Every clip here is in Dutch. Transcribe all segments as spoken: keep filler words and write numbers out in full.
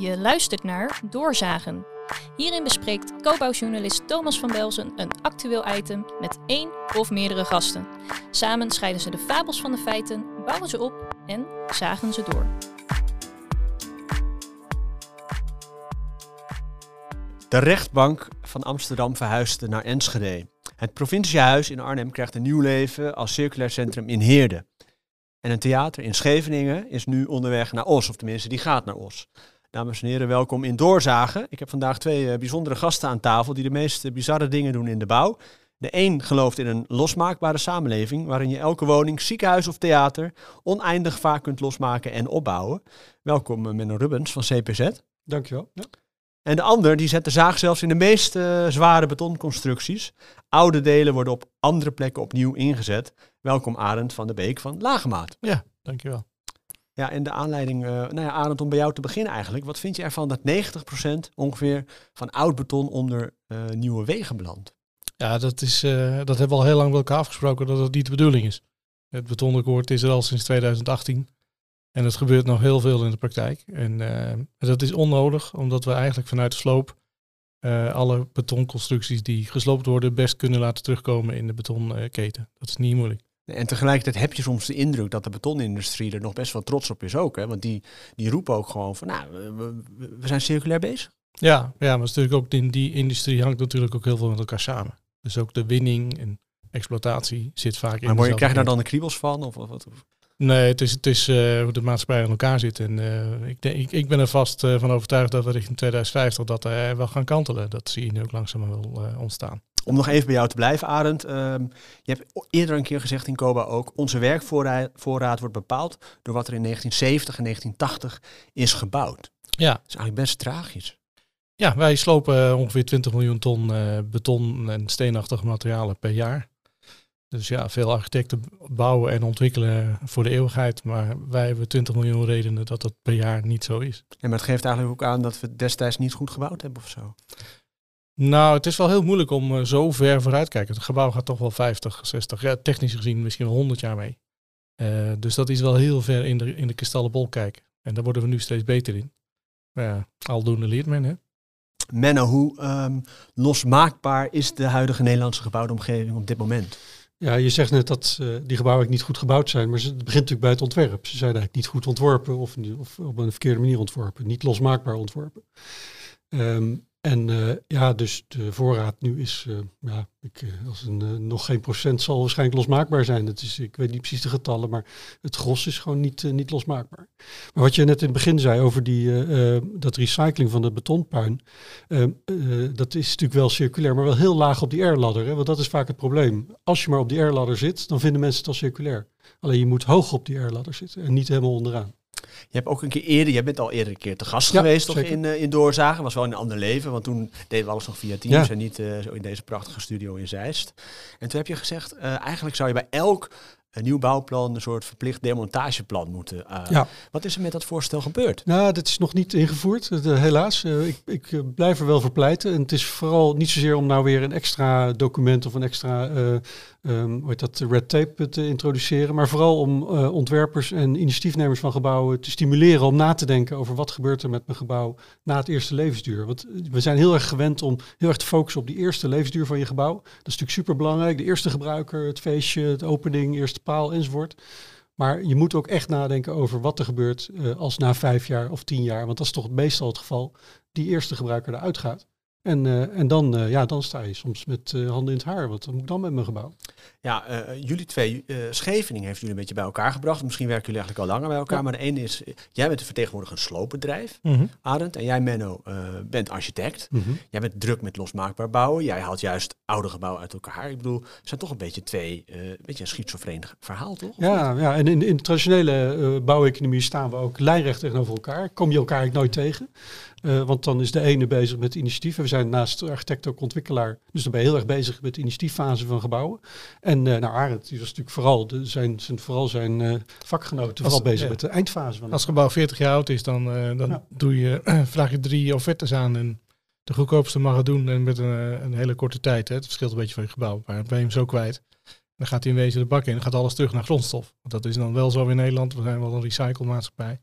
Je luistert naar Doorzagen. Hierin bespreekt cobouwjournalist Thomas van Belzen een actueel item met één of meerdere gasten. Samen scheiden ze de fabels van de feiten, bouwen ze op en zagen ze door. De rechtbank van Amsterdam verhuisde naar Enschede. Het provinciehuis in Arnhem krijgt een nieuw leven als circulair centrum in Heerde. En een theater in Scheveningen is nu onderweg naar Oss, of tenminste die gaat naar Oss. Dames en heren, welkom in Doorzagen. Ik heb vandaag twee bijzondere gasten aan tafel die de meest bizarre dingen doen in de bouw. De een gelooft in een losmaakbare samenleving waarin je elke woning, ziekenhuis of theater oneindig vaak kunt losmaken en opbouwen. Welkom Menno Rubbens van Cepezed. Dankjewel. Ja. En de ander die zet de zaag zelfs in de meest uh, zware betonconstructies. Oude delen worden op andere plekken opnieuw ingezet. Welkom Arend van de Beek van Lagemaat. Ja, dankjewel. Ja, en de aanleiding, uh, nou ja, Arend, om bij jou te beginnen eigenlijk. Wat vind je ervan dat negentig procent ongeveer van oud beton onder uh, nieuwe wegen belandt? Ja, dat, is, uh, dat hebben we al heel lang met elkaar afgesproken dat dat niet de bedoeling is. Het betonakkoord is er al sinds tweeduizend achttien. En dat gebeurt nog heel veel in de praktijk. En uh, dat is onnodig, omdat we eigenlijk vanuit de sloop uh, alle betonconstructies die gesloopt worden best kunnen laten terugkomen in de betonketen. Dat is niet moeilijk. En tegelijkertijd heb je soms de indruk dat de betonindustrie er nog best wel trots op is ook. Hè? Want die, die roepen ook gewoon van, nou, we, we zijn circulair bezig. Ja, ja, maar natuurlijk ook in die industrie hangt natuurlijk ook heel veel met elkaar samen. Dus ook de winning en exploitatie zit vaak maar in. Maar krijg je daar dan de kriebels van? Of, of wat? Nee, het is, het is uh, hoe de maatschappij aan elkaar zit. En uh, ik, denk, ik, ik ben er vast uh, van overtuigd dat we richting tweeduizend vijftig dat uh, wel gaan kantelen. Dat zie je nu ook langzaam wel uh, ontstaan. Om nog even bij jou te blijven, Arend. Uh, je hebt eerder een keer gezegd in COBA ook, onze werkvoorraad wordt bepaald door wat er in negentien zeventig en negentien tachtig is gebouwd. Ja. Dat is eigenlijk best tragisch. Ja, wij slopen ongeveer twintig miljoen ton uh, beton en steenachtige materialen per jaar. Dus ja, veel architecten bouwen en ontwikkelen voor de eeuwigheid. Maar wij hebben twintig miljoen redenen dat dat per jaar niet zo is. En ja, maar het geeft eigenlijk ook aan dat we destijds niet goed gebouwd hebben of zo? Nou, het is wel heel moeilijk om uh, zo ver vooruit te kijken. Het gebouw gaat toch wel vijftig, zestig, ja, technisch gezien misschien wel honderd jaar mee. Uh, dus dat is wel heel ver in de, in de kristallenbol kijken. En daar worden we nu steeds beter in. Maar ja, aldoende leert men, hè. Menno, hoe um, losmaakbaar is de huidige Nederlandse gebouwde omgeving op dit moment? Ja, je zegt net dat uh, die gebouwen niet goed gebouwd zijn, maar het begint natuurlijk bij het ontwerp. Ze zijn eigenlijk niet goed ontworpen of, of op een verkeerde manier ontworpen. Niet losmaakbaar ontworpen. Um, en uh, ja, dus de voorraad nu is, uh, ja, ik, als een, uh, nog geen procent zal waarschijnlijk losmaakbaar zijn. Dat is, ik weet niet precies de getallen, maar het gros is gewoon niet, uh, niet losmaakbaar. Maar wat je net in het begin zei over die, uh, uh, dat recycling van dat betonpuin, uh, uh, dat is natuurlijk wel circulair, maar wel heel laag op die R-ladder. Hè, want dat is vaak het probleem. Als je maar op die R-ladder zit, dan vinden mensen het al circulair. Alleen je moet hoog op die R-ladder zitten en niet helemaal onderaan. Je hebt ook een keer eerder, jij bent al eerder een keer te gast ja, geweest toch in, uh, in Doorzagen. Was wel in een ander leven, want toen deden we alles nog via Teams ja. en niet uh, zo in deze prachtige studio in Zeist. En toen heb je gezegd, uh, eigenlijk zou je bij elk uh, nieuw bouwplan een soort verplicht demontageplan moeten. Uh, ja. Wat is er met dat voorstel gebeurd? Nou, dat is nog niet ingevoerd, uh, helaas. Uh, ik ik uh, blijf er wel voor pleiten. En het is vooral niet zozeer om nou weer een extra document of een extra... Uh, Um, hoe heet dat, red tape te introduceren, maar vooral om uh, ontwerpers en initiatiefnemers van gebouwen te stimuleren om na te denken over wat gebeurt er met mijn gebouw na het eerste levensduur. Want we zijn heel erg gewend om heel erg te focussen op die eerste levensduur van je gebouw. Dat is natuurlijk superbelangrijk, de eerste gebruiker, het feestje, de opening, eerste paal enzovoort. Maar je moet ook echt nadenken over wat er gebeurt uh, als na vijf jaar of tien jaar, want dat is toch meestal het geval, die eerste gebruiker eruit gaat. En, uh, en dan, uh, ja, dan sta je soms met uh, handen in het haar. Wat moet ik dan met mijn gebouw? Ja, uh, jullie twee, uh, Scheveningen heeft jullie een beetje bij elkaar gebracht. Misschien werken jullie eigenlijk al langer bij elkaar. Ja. Maar de ene is, jij bent vertegenwoordiger een sloopbedrijf, mm-hmm. Arend. En jij, Menno, uh, bent architect. Mm-hmm. Jij bent druk met losmaakbaar bouwen. Jij haalt juist oude gebouwen uit elkaar. Ik bedoel, het zijn toch een beetje twee, uh, een beetje een schizofreen verhaal, toch? Ja, ja, en in, in de traditionele uh, bouweconomie staan we ook lijnrecht tegenover elkaar. Kom je elkaar eigenlijk nooit tegen. Uh, want dan is de ene bezig met initiatieven. We zijn naast architect ook ontwikkelaar. Dus dan ben je heel erg bezig met de initiatieffase van gebouwen. En uh, nou, Arend, die was natuurlijk vooral de, zijn, zijn, vooral zijn uh, vakgenoten als, vooral bezig ja. met de eindfase. Van als het gebouw veertig jaar oud is, dan, uh, dan ja. doe je, uh, vraag je drie offertes aan. En de goedkoopste mag het doen en met een, een hele korte tijd. Hè. Het verschilt een beetje van je gebouw. Maar ben je hem zo kwijt, dan gaat hij in wezen de bak in. Dan gaat alles terug naar grondstof. Want dat is dan wel zo in Nederland. We zijn wel een recyclemaatschappij.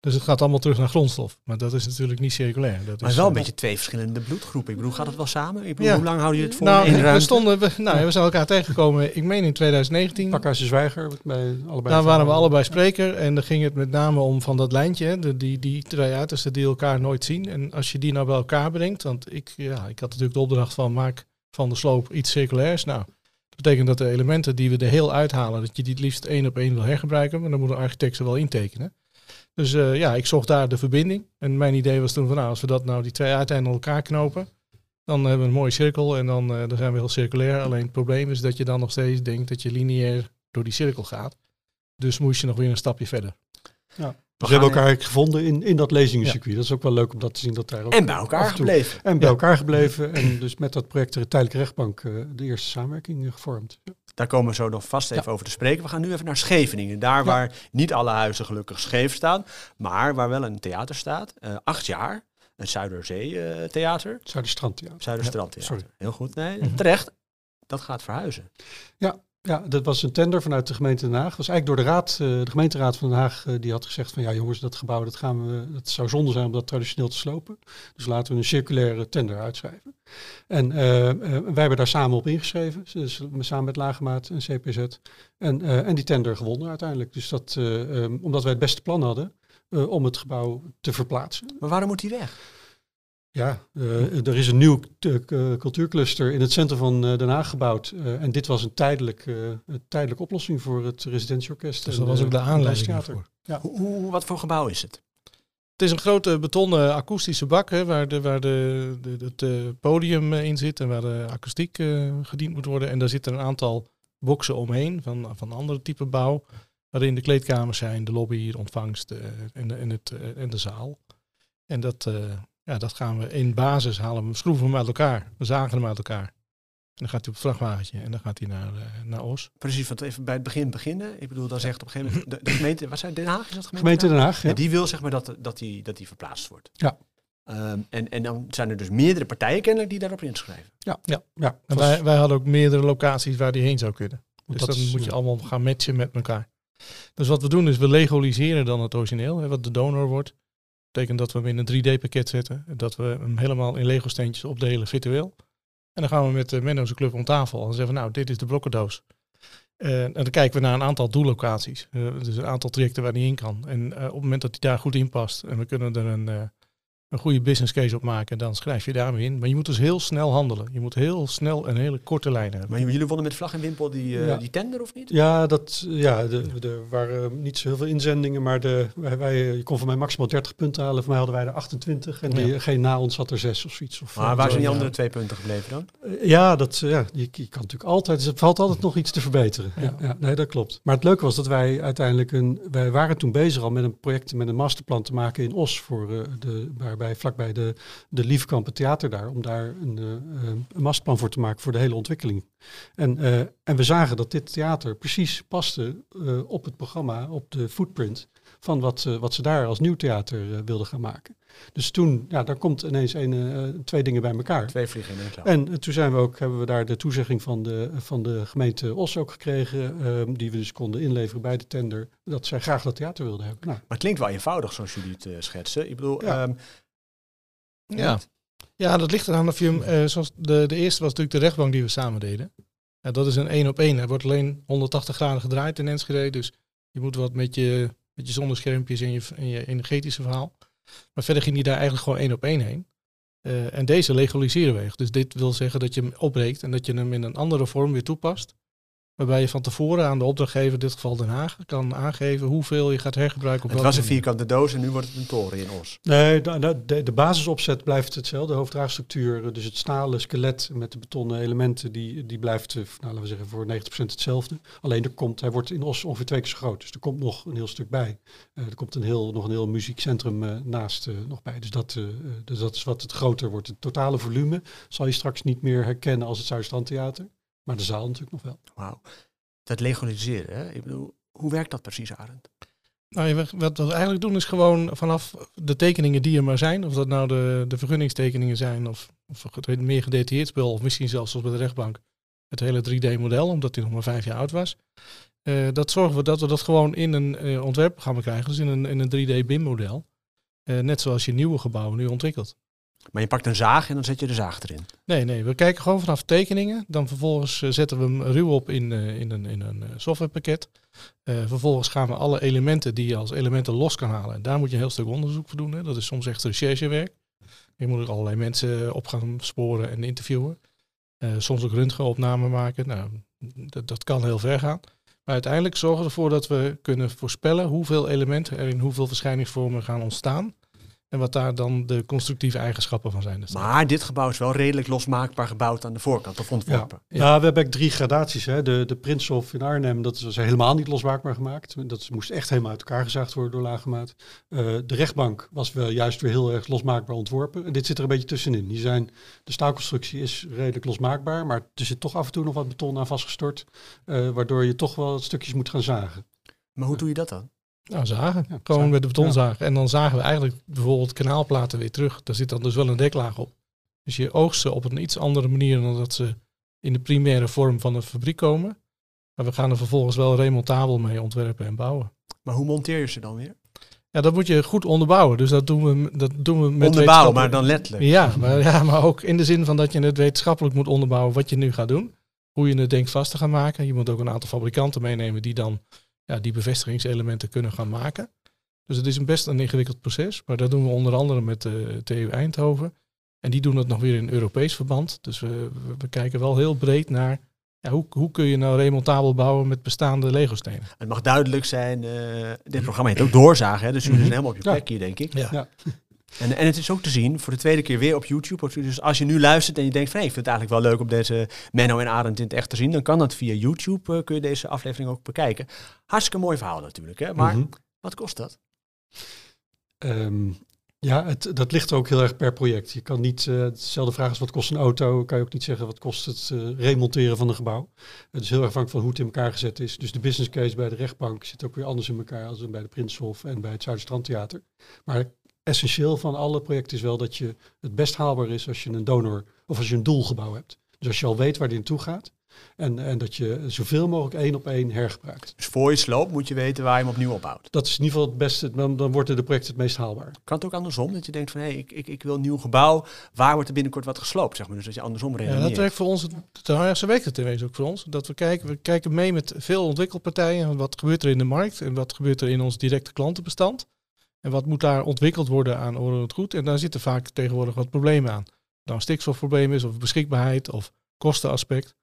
Dus het gaat allemaal terug naar grondstof. Maar dat is natuurlijk niet circulair. Dat maar is wel een beetje twee verschillende bloedgroepen. Ik bedoel, gaat het wel samen? Ik bedoel, ja. Hoe lang houden jullie het voor? Nou, we, stonden, we, nou ja. we zijn elkaar tegengekomen. Ik meen in twintig negentien. Pakhuis de Zwijger. Bij allebei Daar waren we allebei spreker. En dan ging het met name om van dat lijntje. Hè, de, die, die twee uitersten die elkaar nooit zien. En als je die nou bij elkaar brengt. Want ik, ja, ik had natuurlijk de opdracht van maak van de sloop iets circulairs. Nou, dat betekent dat de elementen die we er heel uithalen. Dat je die het liefst één op één wil hergebruiken. Maar dan moet een architect ze wel intekenen. Dus uh, ja, ik zocht daar de verbinding. En mijn idee was toen van, nou, als we dat nou die twee uiteinden aan elkaar knopen, dan hebben we een mooie cirkel en dan, uh, dan zijn we heel circulair. Alleen het probleem is dat je dan nog steeds denkt dat je lineair door die cirkel gaat. Dus moest je nog weer een stapje verder. Ja. We, we hebben elkaar in. gevonden in, in dat lezingencircuit. Ja. Dat is ook wel leleuk om dat te zien. Dat daar ook en bij elkaar gebleven. En bij ja. elkaar gebleven. En dus met dat project de tijdelijke rechtbank uh, de eerste samenwerking uh, gevormd. Ja. Daar komen we zo nog vast even ja. over te spreken. We gaan nu even naar Scheveningen. Daar ja. waar niet alle huizen gelukkig scheef staan. Maar waar wel een theater staat. Uh, acht jaar. Een Zuiderzee uh, theater. Zuiderstrandtheater. Zuiderstrandtheater. Ja, sorry. Heel goed. Nee, mm-hmm. Terecht. Dat gaat verhuizen. Ja. Ja, dat was een tender vanuit de gemeente Den Haag. Dat was eigenlijk door de raad, uh, de gemeenteraad van Den Haag, uh, die had gezegd van ja jongens, dat gebouw, dat gaan we, dat zou zonde zijn om dat traditioneel te slopen. Dus laten we een circulaire tender uitschrijven. En uh, uh, wij hebben daar samen op ingeschreven, dus samen met Lagemaat en Cepezed. En, uh, en die tender gewonnen uiteindelijk. Dus dat, uh, um, omdat wij het beste plan hadden uh, om het gebouw te verplaatsen. Maar waarom moet die weg? Ja, uh, er is een nieuw uh, cultuurcluster in het centrum van uh, Den Haag gebouwd. Uh, en dit was een tijdelijk, uh, een tijdelijke oplossing voor het Residentieorkest. Dus dat en, was ook de aanleiding daarvoor. Ja. Hoe, hoe, wat voor gebouw is het? Het is een grote betonnen akoestische bak hè, waar, de, waar de, de, het uh, podium in zit en waar de akoestiek uh, gediend moet worden. En daar zitten een aantal boksen omheen van, van andere type bouw. Waarin de kleedkamers zijn, de lobby, de ontvangst uh, en, de, en, het, uh, en de zaal. En dat... Uh, Ja, dat gaan we in basis halen. We schroeven hem uit elkaar. We zagen hem uit elkaar. En dan gaat hij op het vrachtwagentje en dan gaat hij naar, uh, naar Oss. Precies, want even bij het begin beginnen. Ik bedoel, dan zegt op een gegeven moment... De, de gemeente, wat zijn Den Haag? Is dat gemeente, gemeente Den Haag, ja. Ja, die wil zeg maar dat, dat, die, dat die verplaatst wordt. Ja. Um, en, en dan zijn er dus meerdere partijen kennelijk die daarop inschrijven. Ja, ja, ja. En wij, wij hadden ook meerdere locaties waar die heen zou kunnen. Dus dat dan is, moet je allemaal gaan matchen met elkaar. Dus wat we doen is, we legaliseren dan het origineel, hè, wat de donor wordt. Dat betekent dat we hem in een drie D pakket zetten. Dat we hem helemaal in Lego-steentjes opdelen virtueel. En dan gaan we met uh, Menno's club om tafel. En dan zeggen we, nou, dit is de blokkendoos. Uh, en dan kijken we naar een aantal doellocaties. Uh, dus een aantal trajecten waar hij in kan. En uh, op het moment dat hij daar goed in past... en we kunnen er een, uh, een goede business case op maken... dan schrijf je daarmee in. Maar je moet dus heel snel handelen. Je moet heel snel een hele korte lijn hebben. Maar jullie wonnen met vlag en wimpel die, uh, ja. die tender, of niet? Ja, dat, ja er waren niet zo heel veel inzendingen. Maar de, wij, wij, je kon van mij maximaal dertig punten halen. Voor mij hadden wij er achtentwintig. En ja. degene na ons had er zes of zoiets. Of, maar uh, waar zijn die andere twee punten gebleven dan? Uh, ja, dat, uh, ja je, je kan natuurlijk altijd... Er valt altijd nog iets te verbeteren. Ja. Ja, ja, nee, dat klopt. Maar het leuke was dat wij uiteindelijk... een wij waren toen bezig al met een project... met een masterplan te maken in Oss... voor uh, de... Bij, vlakbij de, de Lievekamp het theater daar, om daar een, uh, een masterplan voor te maken voor de hele ontwikkeling. En, uh, en we zagen dat dit theater precies paste uh, op het programma, op de footprint van wat, uh, wat ze daar als nieuw theater uh, wilden gaan maken. Dus toen, ja, daar komt ineens een, uh, twee dingen bij elkaar. Twee vliegen in één klap. En uh, toen zijn we ook, hebben we daar de toezegging van de, van de gemeente Oss ook gekregen, uh, die we dus konden inleveren bij de tender, dat zij graag dat theater wilden hebben. Nou. Maar het klinkt wel eenvoudig, zoals jullie het uh, schetsen. Ik bedoel... Ja. Um, Ja. ja, dat ligt eraan of je hem... Uh, zoals de, de eerste was natuurlijk de rechtbank die we samen deden. Ja, dat is een één op één. Hij wordt alleen honderdtachtig graden gedraaid in Enschede. Dus je moet wat met je, met je zonneschermpjes en je, en je energetische verhaal. Maar verder ging hij daar eigenlijk gewoon één op één heen. Uh, en deze legaliseren we echt. Dus dit wil zeggen dat je hem opbreekt en dat je hem in een andere vorm weer toepast. Waarbij je van tevoren aan de opdrachtgever, in dit geval Den Haag, kan aangeven hoeveel je gaat hergebruiken. Op het was een vierkante doos en nu wordt het een toren in Oss. Nee, de, de, de basisopzet blijft hetzelfde. De hoofddraagstructuur, dus het stalen skelet met de betonnen elementen, die, die blijft, nou, laten we zeggen, voor negentig procent hetzelfde. Alleen er komt, hij wordt in Oss ongeveer twee keer zo groot. Dus er komt nog een heel stuk bij. Uh, er komt een heel, nog een heel muziekcentrum uh, naast uh, nog bij. Dus dat, uh, dus dat is wat het groter wordt. Het totale volume zal je straks niet meer herkennen als het Zuiderstrandtheater. Maar de zaal natuurlijk nog wel. Wauw. Dat legaliseren, hè? Ik bedoel, hoe werkt dat precies, Arend? Nou, wat we eigenlijk doen is gewoon vanaf de tekeningen die er maar zijn. Of dat nou de, de vergunningstekeningen zijn of, of het meer gedetailleerd spul. Of misschien zelfs zoals bij de rechtbank het hele drie D model, omdat die nog maar vijf jaar oud was. Uh, dat zorgen we dat we dat gewoon in een uh, ontwerpprogramma krijgen. Dus in een, in een drie D B I M-model. Uh, net zoals je nieuwe gebouwen nu ontwikkelt. Maar je pakt een zaag en dan zet je de zaag erin? Nee, nee, we kijken gewoon vanaf tekeningen. Dan vervolgens uh, zetten we hem ruw op in, uh, in een, in een uh, softwarepakket. Uh, vervolgens gaan we alle elementen die je als elementen los kan halen. En daar moet je een heel stuk onderzoek voor doen. Hè. Dat is soms echt recherchewerk. Je moet er allerlei mensen op gaan sporen en interviewen. Uh, soms ook röntgenopnamen maken. Nou, dat, dat kan heel ver gaan. Maar uiteindelijk zorgen we ervoor dat we kunnen voorspellen hoeveel elementen er in hoeveel verschijningsvormen gaan ontstaan. En wat daar dan de constructieve eigenschappen van zijn. Maar dit gebouw is wel redelijk losmaakbaar gebouwd aan de voorkant of ontworpen. Ja, ja. ja we hebben ook drie gradaties. Hè. De, de Prinshof in Arnhem, dat was helemaal niet losmaakbaar gemaakt. Dat moest echt helemaal uit elkaar gezaagd worden door Lagemaat. Uh, de rechtbank was wel juist weer heel erg losmaakbaar ontworpen. En dit zit er een beetje tussenin. Die zijn, de staalconstructie is redelijk losmaakbaar, maar er zit toch af en toe nog wat beton aan vastgestort. Uh, waardoor je toch wel stukjes moet gaan zagen. Maar hoe doe je dat dan? Nou, zagen. Ja, Gewoon zagen. met de betonzaag. Ja. En dan zagen we eigenlijk bijvoorbeeld kanaalplaten weer terug. Daar zit dan dus wel een deklaag op. Dus je oogst ze op een iets andere manier dan dat ze in de primaire vorm van de fabriek komen. Maar we gaan er vervolgens wel remontabel mee ontwerpen en bouwen. Maar hoe monteer je ze dan weer? Ja, dat moet je goed onderbouwen. Dus dat doen we, dat doen we met onderbouwen, maar dan letterlijk. Ja maar, ja, maar ook in de zin van dat je het wetenschappelijk moet onderbouwen wat je nu gaat doen. Hoe je het denkt vast te gaan maken. Je moet ook een aantal fabrikanten meenemen die dan... Ja, die bevestigingselementen kunnen gaan maken. Dus het is een best een ingewikkeld proces. Maar dat doen we onder andere met de T U Eindhoven. En die doen dat nog weer in Europees verband. Dus we, we kijken wel heel breed naar... Ja, hoe, hoe kun je nou remontabel bouwen met bestaande Lego-stenen? Het mag duidelijk zijn... Uh, dit programma heet ook Doorzagen. Hè? Dus jullie zijn helemaal op je plek hier, denk ik. Ja. Ja. En, en het is ook te zien, voor de tweede keer weer op YouTube. Dus als je nu luistert en je denkt van... Hé, ik vind het eigenlijk wel leuk om deze Menno en Arend in het echt te zien... dan kan dat via YouTube, uh, kun je deze aflevering ook bekijken. Hartstikke mooi verhaal natuurlijk, hè? Maar mm-hmm. wat kost dat? Um, ja, het, dat ligt ook heel erg per project. Je kan niet, uh, hetzelfde vraag als wat kost een auto... kan je ook niet zeggen wat kost het uh, remonteren van een gebouw. Het is heel erg afhankelijk van hoe het in elkaar gezet is. Dus de business case bij de rechtbank zit ook weer anders in elkaar... dan bij de Prinshof en bij het Zuiderstrandtheater. Maar... essentieel van alle projecten is wel dat je het best haalbaar is als je een donor of als je een doelgebouw hebt. Dus als je al weet waar dit naartoe gaat en, en dat je zoveel mogelijk één op één hergebruikt. Dus voor je sloop moet je weten waar je hem opnieuw opbouwt. Dat is in ieder geval het beste, dan, dan wordt de project het meest haalbaar. Kan het ook andersom, dat je denkt van hé, hey, ik, ik, ik wil een nieuw gebouw, waar wordt er binnenkort wat gesloopt? Zeg maar. Dus dat je andersom redeneert. Ja, dat werkt voor ons, ja, zo werkt het ineens ook voor ons. Dat we kijken, we kijken mee met veel ontwikkelpartijen, wat gebeurt er in de markt en wat gebeurt er in ons directe klantenbestand. En wat moet daar ontwikkeld worden aan onroerend goed? En daar zitten vaak tegenwoordig wat problemen aan. Nou, stikstofprobleem is, of beschikbaarheid, of kostenaspect.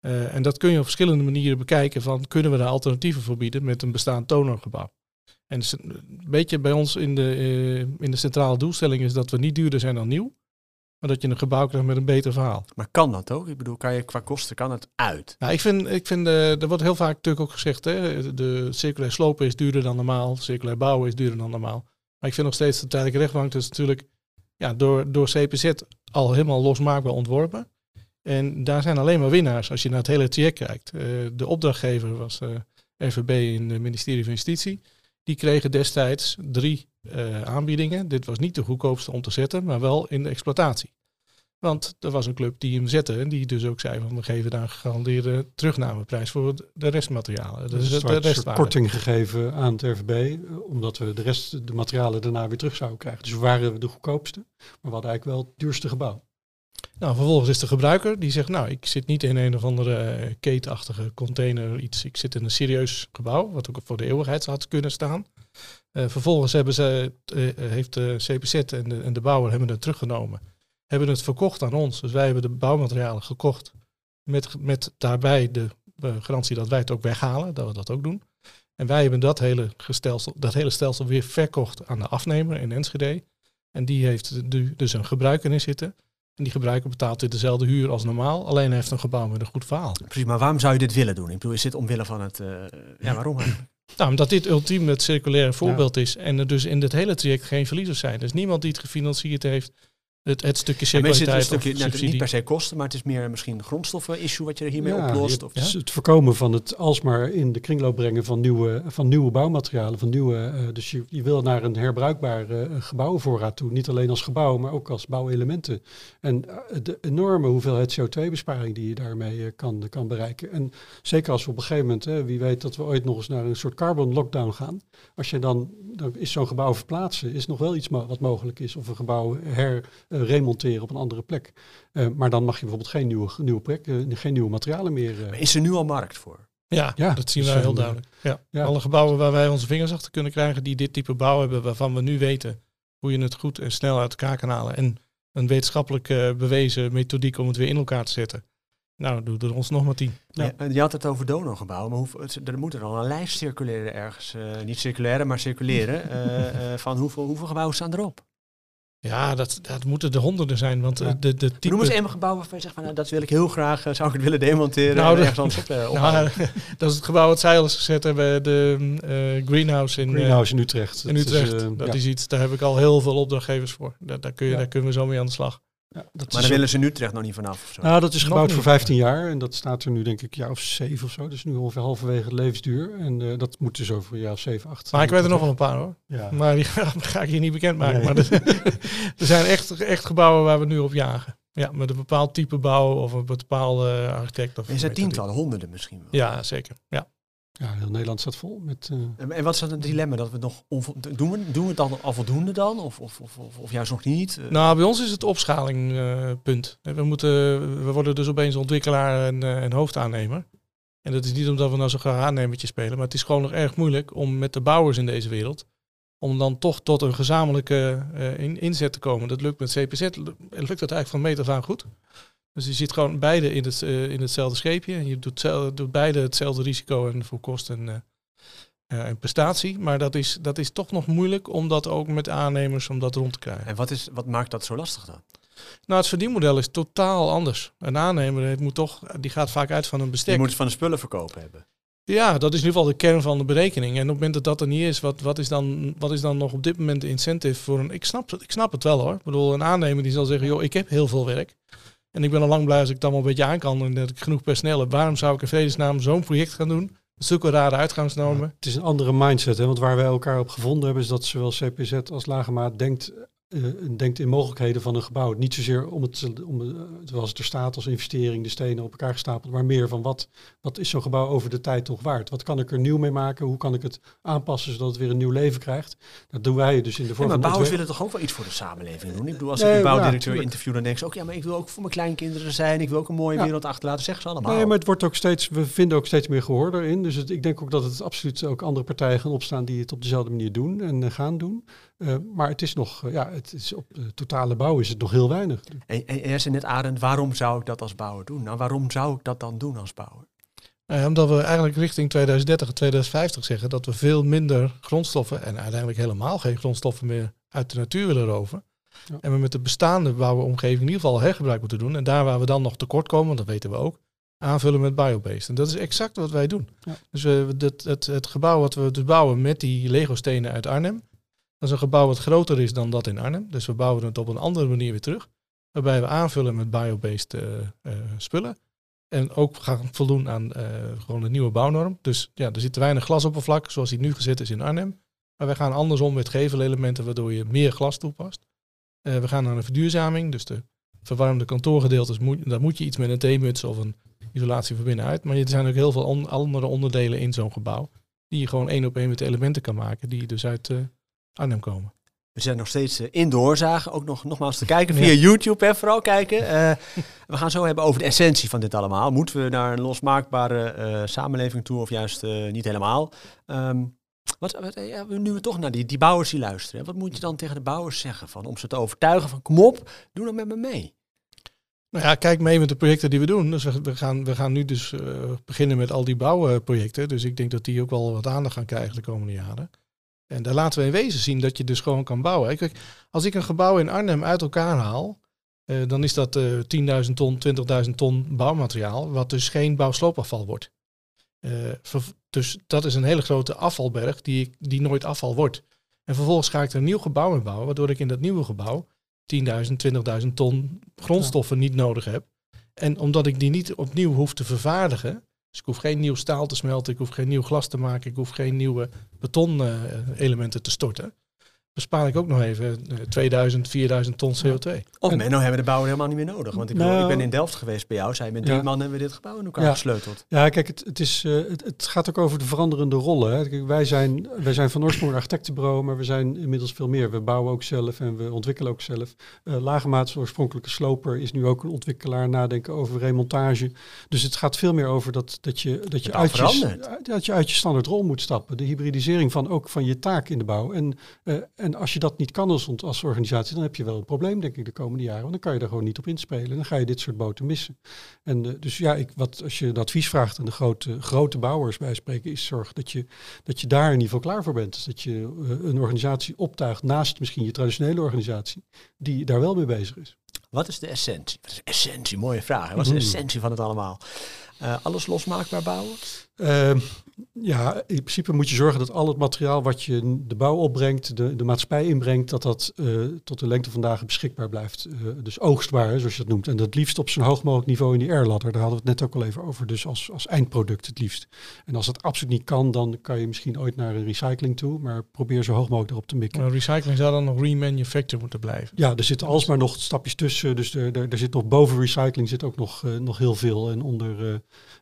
Uh, en dat kun je op verschillende manieren bekijken. Van, kunnen we daar alternatieven voor bieden met een bestaand tonergebouw? En een beetje bij ons in de, uh, in de centrale doelstelling is dat we niet duurder zijn dan nieuw. Maar dat je een gebouw krijgt met een beter verhaal. Maar kan dat ook? Ik bedoel, kan je qua kosten kan het uit? Nou, ik vind, ik vind uh, er wordt heel vaak natuurlijk ook gezegd... Hè, de circulair slopen is duurder dan normaal. Circulair bouwen is duurder dan normaal. Maar ik vind nog steeds de tijdelijke rechtbank... dat is natuurlijk ja, door, door Cepezed al helemaal losmaakbaar ontworpen. En daar zijn alleen maar winnaars als je naar het hele traject kijkt. Uh, de opdrachtgever was uh, R V B in het ministerie van Justitie. Die kregen destijds drie uh, aanbiedingen. Dit was niet de goedkoopste om te zetten, maar wel in de exploitatie. Want er was een club die hem zette en die dus ook zei van we geven daar een gegarandeerde terugnameprijs voor de restmaterialen. Dus een soort, de soort korting gegeven aan het R V B, omdat we de rest de materialen daarna weer terug zouden krijgen. Dus we waren de goedkoopste, maar we hadden eigenlijk wel het duurste gebouw. Nou, vervolgens is de gebruiker die zegt, nou, ik zit niet in een of andere ketenachtige container iets. Ik zit in een serieus gebouw, wat ook voor de eeuwigheid had kunnen staan. Uh, vervolgens hebben ze, uh, heeft de Cepezed en de, en de bouwer hebben het teruggenomen. Hebben het verkocht aan ons. Dus wij hebben de bouwmaterialen gekocht. Met, met daarbij de uh, garantie dat wij het ook weghalen. Dat we dat ook doen. En wij hebben dat hele, gestelsel, dat hele stelsel weer verkocht aan de afnemer in Enschede. En die heeft dus een gebruiker in zitten. En die gebruiker betaalt dit dezelfde huur als normaal. Alleen heeft een gebouw met een goed verhaal. Precies, maar waarom zou je dit willen doen? Ik bedoel, is dit omwille van het... Uh, ja, waarom eigenlijk? Nou, omdat dit ultiem het circulaire voorbeeld ja. is. En er dus in dit hele traject geen verliezers zijn. Dus niemand die het gefinancierd heeft... Het, het stukje circulariteit. Het stukje, nou, het is niet per se kosten, maar het is meer misschien grondstoffen-issue wat je er hiermee ja, oplost. Of ja. Dus het voorkomen van het alsmaar in de kringloop brengen van nieuwe, van nieuwe bouwmaterialen. Van nieuwe, uh, dus je, je wil naar een herbruikbare uh, gebouwenvoorraad toe. Niet alleen als gebouw, maar ook als bouwelementen. En uh, de enorme hoeveelheid C O twee besparing die je daarmee uh, kan, kan bereiken. En zeker als we op een gegeven moment, hè, wie weet dat we ooit nog eens naar een soort carbon lockdown gaan. Als je dan, dan is zo'n gebouw verplaatsen, is nog wel iets mo- wat mogelijk is. Of een gebouw her... Uh, remonteren op een andere plek. Uh, maar dan mag je bijvoorbeeld geen nieuwe, nieuwe plek, uh, geen nieuwe materialen meer. Uh. Maar is er nu al markt voor? Ja, ja dat zien wij heel duidelijk. Ja. Ja. Alle gebouwen waar wij onze vingers achter kunnen krijgen, die dit type bouw hebben, waarvan we nu weten hoe je het goed en snel uit elkaar kan halen. En een wetenschappelijk uh, bewezen methodiek om het weer in elkaar te zetten. Nou, doe er ons nog maar tien. Ja. Ja, je had het over donorgebouwen, maar hoe, er moet er al een lijst circuleren ergens. Uh, niet circulaire, maar circuleren. Uh, uh, van hoeveel, hoeveel gebouwen staan erop? Ja, dat, dat moeten de honderden zijn. Want ja. de, de type... Noem eens een gebouw waarvan je zegt, van, nou, dat wil ik heel graag, zou ik het willen demonteren nou, en ergens anders op, eh, nou, dat is het gebouw wat zij al eens gezet hebben, de uh, greenhouse, in, greenhouse uh, in Utrecht. In Utrecht, dat, is, uh, dat ja. is iets, daar heb ik al heel veel opdrachtgevers voor. Daar, daar, kun je, ja. daar kunnen we zo mee aan de slag. Ja, dat maar dan willen ze nu terecht nog niet vanaf? Of zo. Nou, dat is nog gebouwd niet. Voor vijftien jaar en dat staat er nu denk ik jaar of zeven of zo. Dus nu ongeveer halverwege het levensduur en uh, dat moet dus over een jaar of zeven, acht. Maar ik weet er nog wel een paar hoor. Ja. Maar die ga, ga ik hier niet bekendmaken. Nee. Maar er zijn echt, echt gebouwen waar we nu op jagen. Ja, met een bepaald type bouw of een bepaalde architect. Of er zijn tientallen, honderden misschien wel. Ja, zeker. Ja. Ja, heel Nederland staat vol met... Uh... En, en wat is dan het dilemma? Dat we nog onvo- doen, we, doen we het dan al voldoende dan? Of, of, of, of juist nog niet? Uh... Nou, bij ons is het opschalingpunt. Uh, we, moeten, we worden dus opeens ontwikkelaar en, uh, en hoofdaannemer. En dat is niet omdat we nou zo graag aannemertje spelen. Maar het is gewoon nog erg moeilijk om met de bouwers in deze wereld... om dan toch tot een gezamenlijke uh, in, inzet te komen. Dat lukt met Cepezed. Lukt dat eigenlijk van meet af aan goed. Dus je zit gewoon beide in, het, uh, in hetzelfde scheepje. En je doet, zel, doet beide hetzelfde risico en voor kost en, uh, uh, en prestatie. Maar dat is, dat is toch nog moeilijk om dat ook met aannemers om dat rond te krijgen. En wat, is, wat maakt dat zo lastig dan? Nou, het verdienmodel is totaal anders. Een aannemer moet toch, die gaat vaak uit van een bestek. Je moet het van de spullen verkopen hebben. Ja, dat is in ieder geval de kern van de berekening. En op het moment dat dat er niet is, wat, wat, is, dan, wat is dan nog op dit moment de incentive voor een... Ik snap, ik snap het wel hoor. Ik bedoel, een aannemer die zal zeggen, joh, ik heb heel veel werk. En ik ben al lang blij als ik het allemaal een beetje aan kan en dat ik genoeg personeel heb. Waarom zou ik in vredesnaam zo'n project gaan doen? Zulke rare uitgangsnormen. Ja, het is een andere mindset, hè? Want waar wij elkaar op gevonden hebben is dat zowel Cepezed als Lagemaat denkt, uh, denkt in mogelijkheden van een gebouw. Niet zozeer om het, om, uh, zoals het er staat als investering, de stenen op elkaar gestapeld, maar meer van wat, wat is zo'n gebouw over de tijd toch waard? Wat kan ik er nieuw mee maken? Hoe kan ik het aanpassen zodat het weer een nieuw leven krijgt? Dat doen wij dus in de vorm van... Ja, maar bouwers ontwerp. willen toch ook wel iets voor de samenleving doen? Ik bedoel, als nee, ik een bouwdirecteur ja, interview, dan denk ze ook, ja, maar ik wil ook voor mijn kleinkinderen zijn. Ik wil ook een mooie ja. wereld achterlaten. Zeggen ze allemaal. Nee, maar het wordt ook steeds, we vinden ook steeds meer gehoor daarin. Dus het, ik denk ook dat het absoluut ook andere partijen gaan opstaan die het op dezelfde manier doen en uh, gaan doen. Uh, maar het is nog, uh, ja, het is op uh, totale bouw is het nog heel weinig. En, en jij zei net, Arend, waarom zou ik dat als bouwer doen? Nou, waarom zou ik dat dan doen als bouwer? Uh, omdat we eigenlijk richting tweeduizend dertig en tweeduizend vijftig zeggen dat we veel minder grondstoffen en uiteindelijk helemaal geen grondstoffen meer uit de natuur willen roven. Ja. En we met de bestaande bouwomgeving in ieder geval hergebruik moeten doen. En daar waar we dan nog tekort komen, want dat weten we ook, aanvullen met biobased. En dat is exact wat wij doen. Ja. Dus uh, dat, het, het gebouw wat we dus bouwen met die Lego-stenen uit Arnhem, dat is een gebouw wat groter is dan dat in Arnhem. Dus we bouwen het op een andere manier weer terug. Waarbij we aanvullen met biobased uh, uh, spullen. En ook gaan voldoen aan uh, gewoon een nieuwe bouwnorm. Dus ja, er zit weinig glasoppervlak zoals die nu gezet is in Arnhem. Maar wij gaan andersom met gevelelementen waardoor je meer glas toepast. Uh, we gaan naar een verduurzaming. Dus de verwarmde kantoorgedeeltes, moet, daar moet je iets met een theemuts of een isolatie van binnenuit. Maar er zijn ook heel veel on- andere onderdelen in zo'n gebouw. Die je gewoon één op één met elementen kan maken. Die je dus uit... Uh, Arnhem komen. We zijn nog steeds in Doorzagen, ook nog nogmaals te kijken via ja. YouTube, hè, vooral kijken. Uh, we gaan zo hebben over de essentie van dit allemaal. Moeten we naar een losmaakbare uh, samenleving toe of juist uh, niet helemaal? Um, wat, wat, ja, nu we toch naar die, die bouwers die luisteren. Hè? Wat moet je dan tegen de bouwers zeggen? Van, om ze te overtuigen van kom op, doe dan met me mee. Nou ja, kijk mee met de projecten die we doen. Dus we, we, gaan, we gaan nu dus uh, beginnen met al die bouwprojecten. Dus ik denk dat die ook wel wat aandacht gaan krijgen de komende jaren. En daar laten we in wezen zien dat je dus gewoon kan bouwen. Kijk, als ik een gebouw in Arnhem uit elkaar haal, uh, dan is dat uh, tienduizend ton, twintigduizend ton bouwmateriaal, wat dus geen bouwsloopafval wordt. Uh, ver, dus dat is een hele grote afvalberg die, die nooit afval wordt. En vervolgens ga ik er een nieuw gebouw in bouwen, waardoor ik in dat nieuwe gebouw tienduizend, twintigduizend ton grondstoffen ja. niet nodig heb. En omdat ik die niet opnieuw hoef te vervaardigen, dus ik hoef geen nieuw staal te smelten, ik hoef geen nieuw glas te maken, ik hoef geen nieuwe betonelementen uh, te storten, bespaar ik ook nog even tweeduizend, vierduizend ton C O twee. Of en, Menno, hebben de bouw helemaal niet meer nodig. Want ik, nou, bedoel, ik ben in Delft geweest bij jou. Zij met drie ja. man hebben we dit gebouw in elkaar ja. gesleuteld. Ja, kijk, het, het, is, uh, het, het gaat ook over de veranderende rollen. Hè. Kijk, wij, zijn, wij zijn van oorsprong een architectenbureau, maar we zijn inmiddels veel meer. We bouwen ook zelf en we ontwikkelen ook zelf. Uh, Lagemaat, oorspronkelijke sloper, is nu ook een ontwikkelaar. Nadenken over remontage. Dus het gaat veel meer over dat, dat, je, dat, je, uit je, dat je uit je standaard rol moet stappen. De hybridisering van ook van je taak in de bouw. En, uh, en als je dat niet kan als, als organisatie, dan heb je wel een probleem, denk ik, de komende jaren. Want dan kan je er gewoon niet op inspelen. En dan ga je dit soort boten missen. En uh, dus ja, ik, wat, als je een advies vraagt aan de grote, grote bouwers bijspreken, is zorg dat je, dat je daar in ieder geval klaar voor bent. Dus dat je uh, een organisatie optuigt naast misschien je traditionele organisatie, die daar wel mee bezig is. Wat is de essentie? Wat is de essentie? Mooie vraag. Hè? Wat is de essentie van het allemaal? Uh, alles losmaakbaar bouwen? Uh, ja, in principe moet je zorgen dat al het materiaal wat je de bouw opbrengt, de, de maatschappij inbrengt, dat dat uh, tot de lengte van dagen beschikbaar blijft. Uh, dus oogstbaar, hè, zoals je dat noemt. En dat liefst op zo'n hoog mogelijk niveau in die airladder. Daar hadden we het net ook al even over. Dus als, als eindproduct het liefst. En als dat absoluut niet kan, dan kan je misschien ooit naar een recycling toe. Maar probeer zo hoog mogelijk erop te mikken. Nou, recycling zou dan nog remanufacture moeten blijven. Ja, er zitten alsmaar nog stapjes tussen. Dus er, er, er zit nog boven recycling zit ook nog, uh, nog heel veel. En onder... Uh,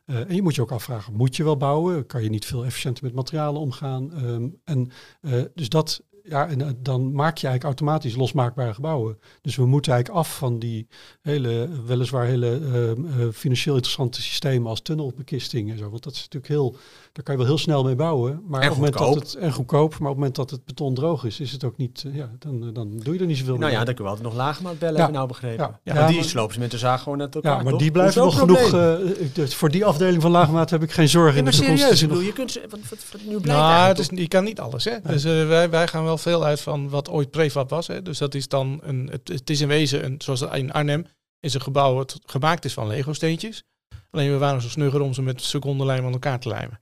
Uh, en je moet je ook afvragen, moet je wel bouwen? Kan je niet veel efficiënter met materialen omgaan? Um, en uh, dus dat, ja, en uh, dan maak je eigenlijk automatisch losmaakbare gebouwen. Dus we moeten eigenlijk af van die hele, weliswaar hele uh, uh, financieel interessante systemen als tunnelbekisting en zo. Want dat is natuurlijk heel, daar kan je wel heel snel mee bouwen. Maar en, op goedkoop. Dat het, en goedkoop, maar op het moment dat het beton droog is, is het ook niet, uh, ja, dan, uh, dan doe je er niet zoveel nou mee. Nou ja, dan kun je altijd nog Lagemaat bellen, ja. Hebben nou begrepen. Ja, ja, ja maar die maar, slopen ze met de zaag gewoon net elkaar. Ja, maar toch? Die blijven nog genoeg, uh, dus voor die afdeling van Lagemaat heb ik geen zorgen ja, in de toekomst. Serieus, ik bedoel, je kunt, wat, wat, wat nu blijkt nou, het is, je kan niet alles, hè. Ja. Dus uh, wij, wij gaan wel veel uit van wat ooit prefab was. Hè? Dus dat is dan een, het, het is in wezen een, zoals in Arnhem is een gebouw wat gemaakt is van Lego steentjes. Alleen we waren zo snugger om ze met secondenlijm aan elkaar te lijmen.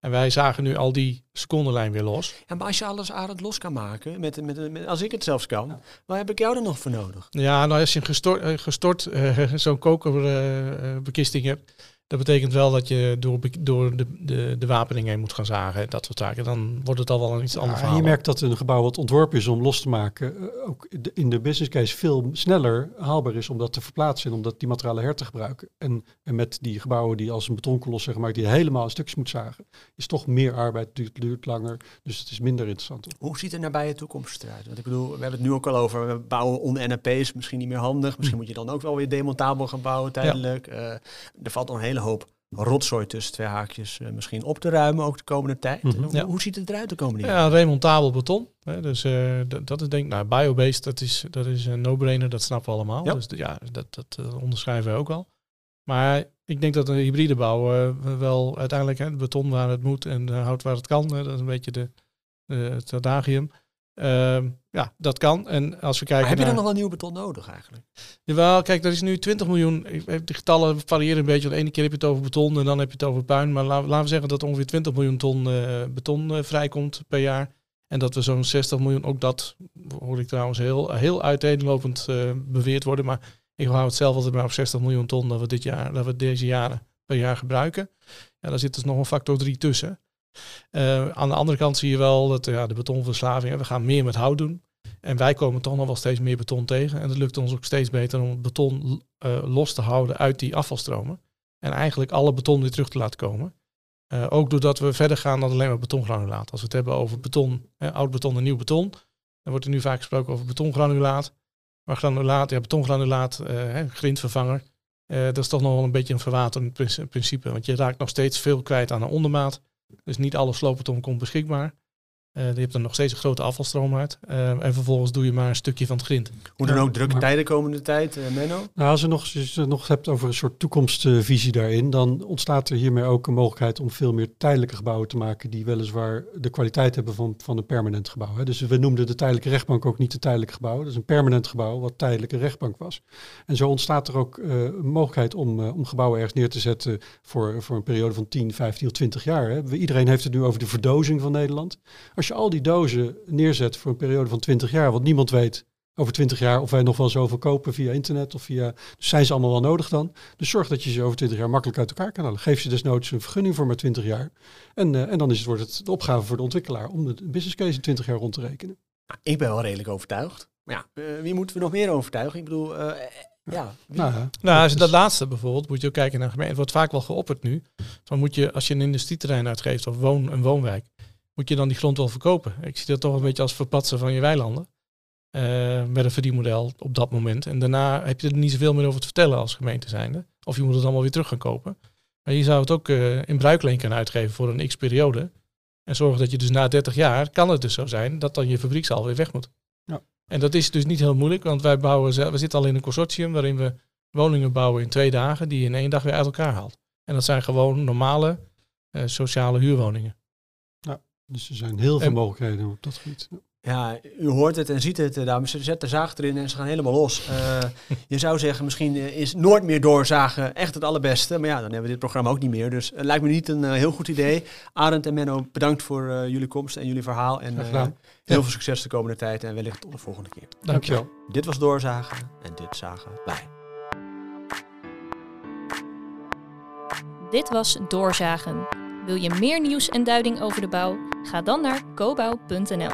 En wij zagen nu al die secondenlijn weer los. Ja, maar als je alles Arend los kan maken, met, met, met, als ik het zelfs kan, ja. Waar heb ik jou dan nog voor nodig? Ja, nou als je een gestort, gestort uh, zo'n kokerbekisting uh, hebt, dat betekent wel dat je door, door de, de, de wapening heen moet gaan zagen. Dat soort zaken. Dan wordt het al wel een iets ja, anders verhaal. Je merkt dat een gebouw wat ontworpen is om los te maken, ook in de business case veel sneller haalbaar is om dat te verplaatsen. En om dat die materialen her te gebruiken. En, en met die gebouwen die als een betonkolos zeg maar, die helemaal in stukjes moet zagen, is toch meer arbeid, duurt, duurt langer. Dus het is minder interessant. Hoe ziet de nabije toekomst eruit? Want ik bedoel, we hebben het nu ook al over. We bouwen onder N A P's, misschien niet meer handig. Misschien moet je dan ook wel weer demontabel gaan bouwen tijdelijk. Ja. Uh, er valt nog een hele hoop rotzooi tussen twee haakjes uh, misschien op te ruimen ook de komende tijd. Mm-hmm. Hoe, ja. hoe ziet het eruit de komende jaren? Ja, remontabel beton. Hè, dus uh, d- dat is denk ik, nou, biobased, dat is, dat is een no-brainer, dat snappen we allemaal. Ja. Dus d- ja, dat, dat uh, onderschrijven we ook al. Maar ik denk dat een hybride bouw uh, wel uiteindelijk, hè, beton waar het moet en uh, hout waar het kan, hè, dat is een beetje de, uh, het adagium. Uh, ja, dat kan. En als we kijken maar heb je dan naar... nog wel nieuw beton nodig eigenlijk? Jawel, kijk, er is nu twintig miljoen. De getallen variëren een beetje. De ene keer heb je het over beton en dan heb je het over puin. Maar la- laten we zeggen dat ongeveer twintig miljoen ton uh, beton uh, vrijkomt per jaar. En dat we zo'n zestig miljoen, ook dat hoor ik trouwens heel, heel uiteenlopend uh, beweerd worden. Maar ik hou het zelf altijd maar op zestig miljoen ton dat we, dit jaar, dat we deze jaren per jaar gebruiken. Ja, daar zit dus nog een factor drie tussen. Uh, aan de andere kant zie je wel dat ja, de betonverslaving, we gaan meer met hout doen. En wij komen toch nog wel steeds meer beton tegen. En het lukt ons ook steeds beter om het beton uh, los te houden uit die afvalstromen. En eigenlijk alle beton weer terug te laten komen. Uh, ook doordat we verder gaan dan alleen maar betongranulaat. Als we het hebben over beton, eh, oud beton en nieuw beton. Dan wordt er nu vaak gesproken over betongranulaat. Maar granulaat, ja, betongranulaat, uh, grindvervanger. Uh, dat is toch nog wel een beetje een verwaterend principe. Want je raakt nog steeds veel kwijt aan de ondermaat. Dus niet alle sloopbeton komt beschikbaar. Uh, je hebt er nog steeds een grote afvalstroom uit. Uh, en vervolgens doe je maar een stukje van het grind. Hoe dan ook drukke maar, tijden komende tijd, uh, Menno? Nou, als je nog, als je nog hebt over een soort toekomstvisie daarin, dan ontstaat er hiermee ook een mogelijkheid om veel meer tijdelijke gebouwen te maken die weliswaar de kwaliteit hebben van, van een permanent gebouw. Hè. Dus we noemden de tijdelijke rechtbank ook niet de tijdelijke gebouw. Dat is een permanent gebouw wat tijdelijke rechtbank was. En zo ontstaat er ook uh, een mogelijkheid om, uh, om gebouwen ergens neer te zetten voor, voor een periode van tien, vijftien of twintig jaar. Hè. Iedereen heeft het nu over de verdozing van Nederland. Als Als je al die dozen neerzet voor een periode van twintig jaar, wat niemand weet over twintig jaar of wij nog wel zoveel kopen via internet of via. Dus zijn ze allemaal wel nodig dan? Dus zorg dat je ze over twintig jaar makkelijk uit elkaar kan halen. Geef ze desnoods een vergunning voor maar twintig jaar. En, uh, en dan is het, wordt het de opgave voor de ontwikkelaar om de business case in twintig jaar rond te rekenen. Nou, ik ben wel redelijk overtuigd. Ja, uh, wie moeten we nog meer overtuigen? Ik bedoel, uh, ja. ja. Nou, ja. nou als dat laatste bijvoorbeeld, moet je ook kijken naar gemeente. Het wordt vaak wel geopperd nu. Dan moet je, als je een industrieterrein uitgeeft of woon, een woonwijk, moet je dan die grond wel verkopen. Ik zie dat toch een beetje als verpatsen van je weilanden. Uh, met een verdienmodel op dat moment. En daarna heb je er niet zoveel meer over te vertellen als gemeente zijnde. Of je moet het allemaal weer terug gaan kopen. Maar je zou het ook uh, in bruikleen kunnen uitgeven voor een x-periode. En zorgen dat je dus na dertig jaar, kan het dus zo zijn, dat dan je fabriekszaal weer weg moet. Ja. En dat is dus niet heel moeilijk, want wij bouwen, we zitten al in een consortium waarin we woningen bouwen in twee dagen, die je in één dag weer uit elkaar haalt. En dat zijn gewoon normale uh, sociale huurwoningen. Ja, dus er zijn heel veel en, mogelijkheden op dat gebied. Ja, u hoort het en ziet het, dames. Ze zetten de zaag erin en ze gaan helemaal los. Uh, je zou zeggen, misschien is nooit meer doorzagen echt het allerbeste. Maar ja, dan hebben we dit programma ook niet meer. Dus het uh, lijkt me niet een uh, heel goed idee. Arend en Menno, bedankt voor uh, jullie komst en jullie verhaal. En uh, heel veel succes de komende tijd en wellicht tot de volgende keer. Dankjewel. Dit was Doorzagen en dit zagen wij. Dit was Doorzagen. Wil je meer nieuws en duiding over de bouw? Ga dan naar cobouw punt n l.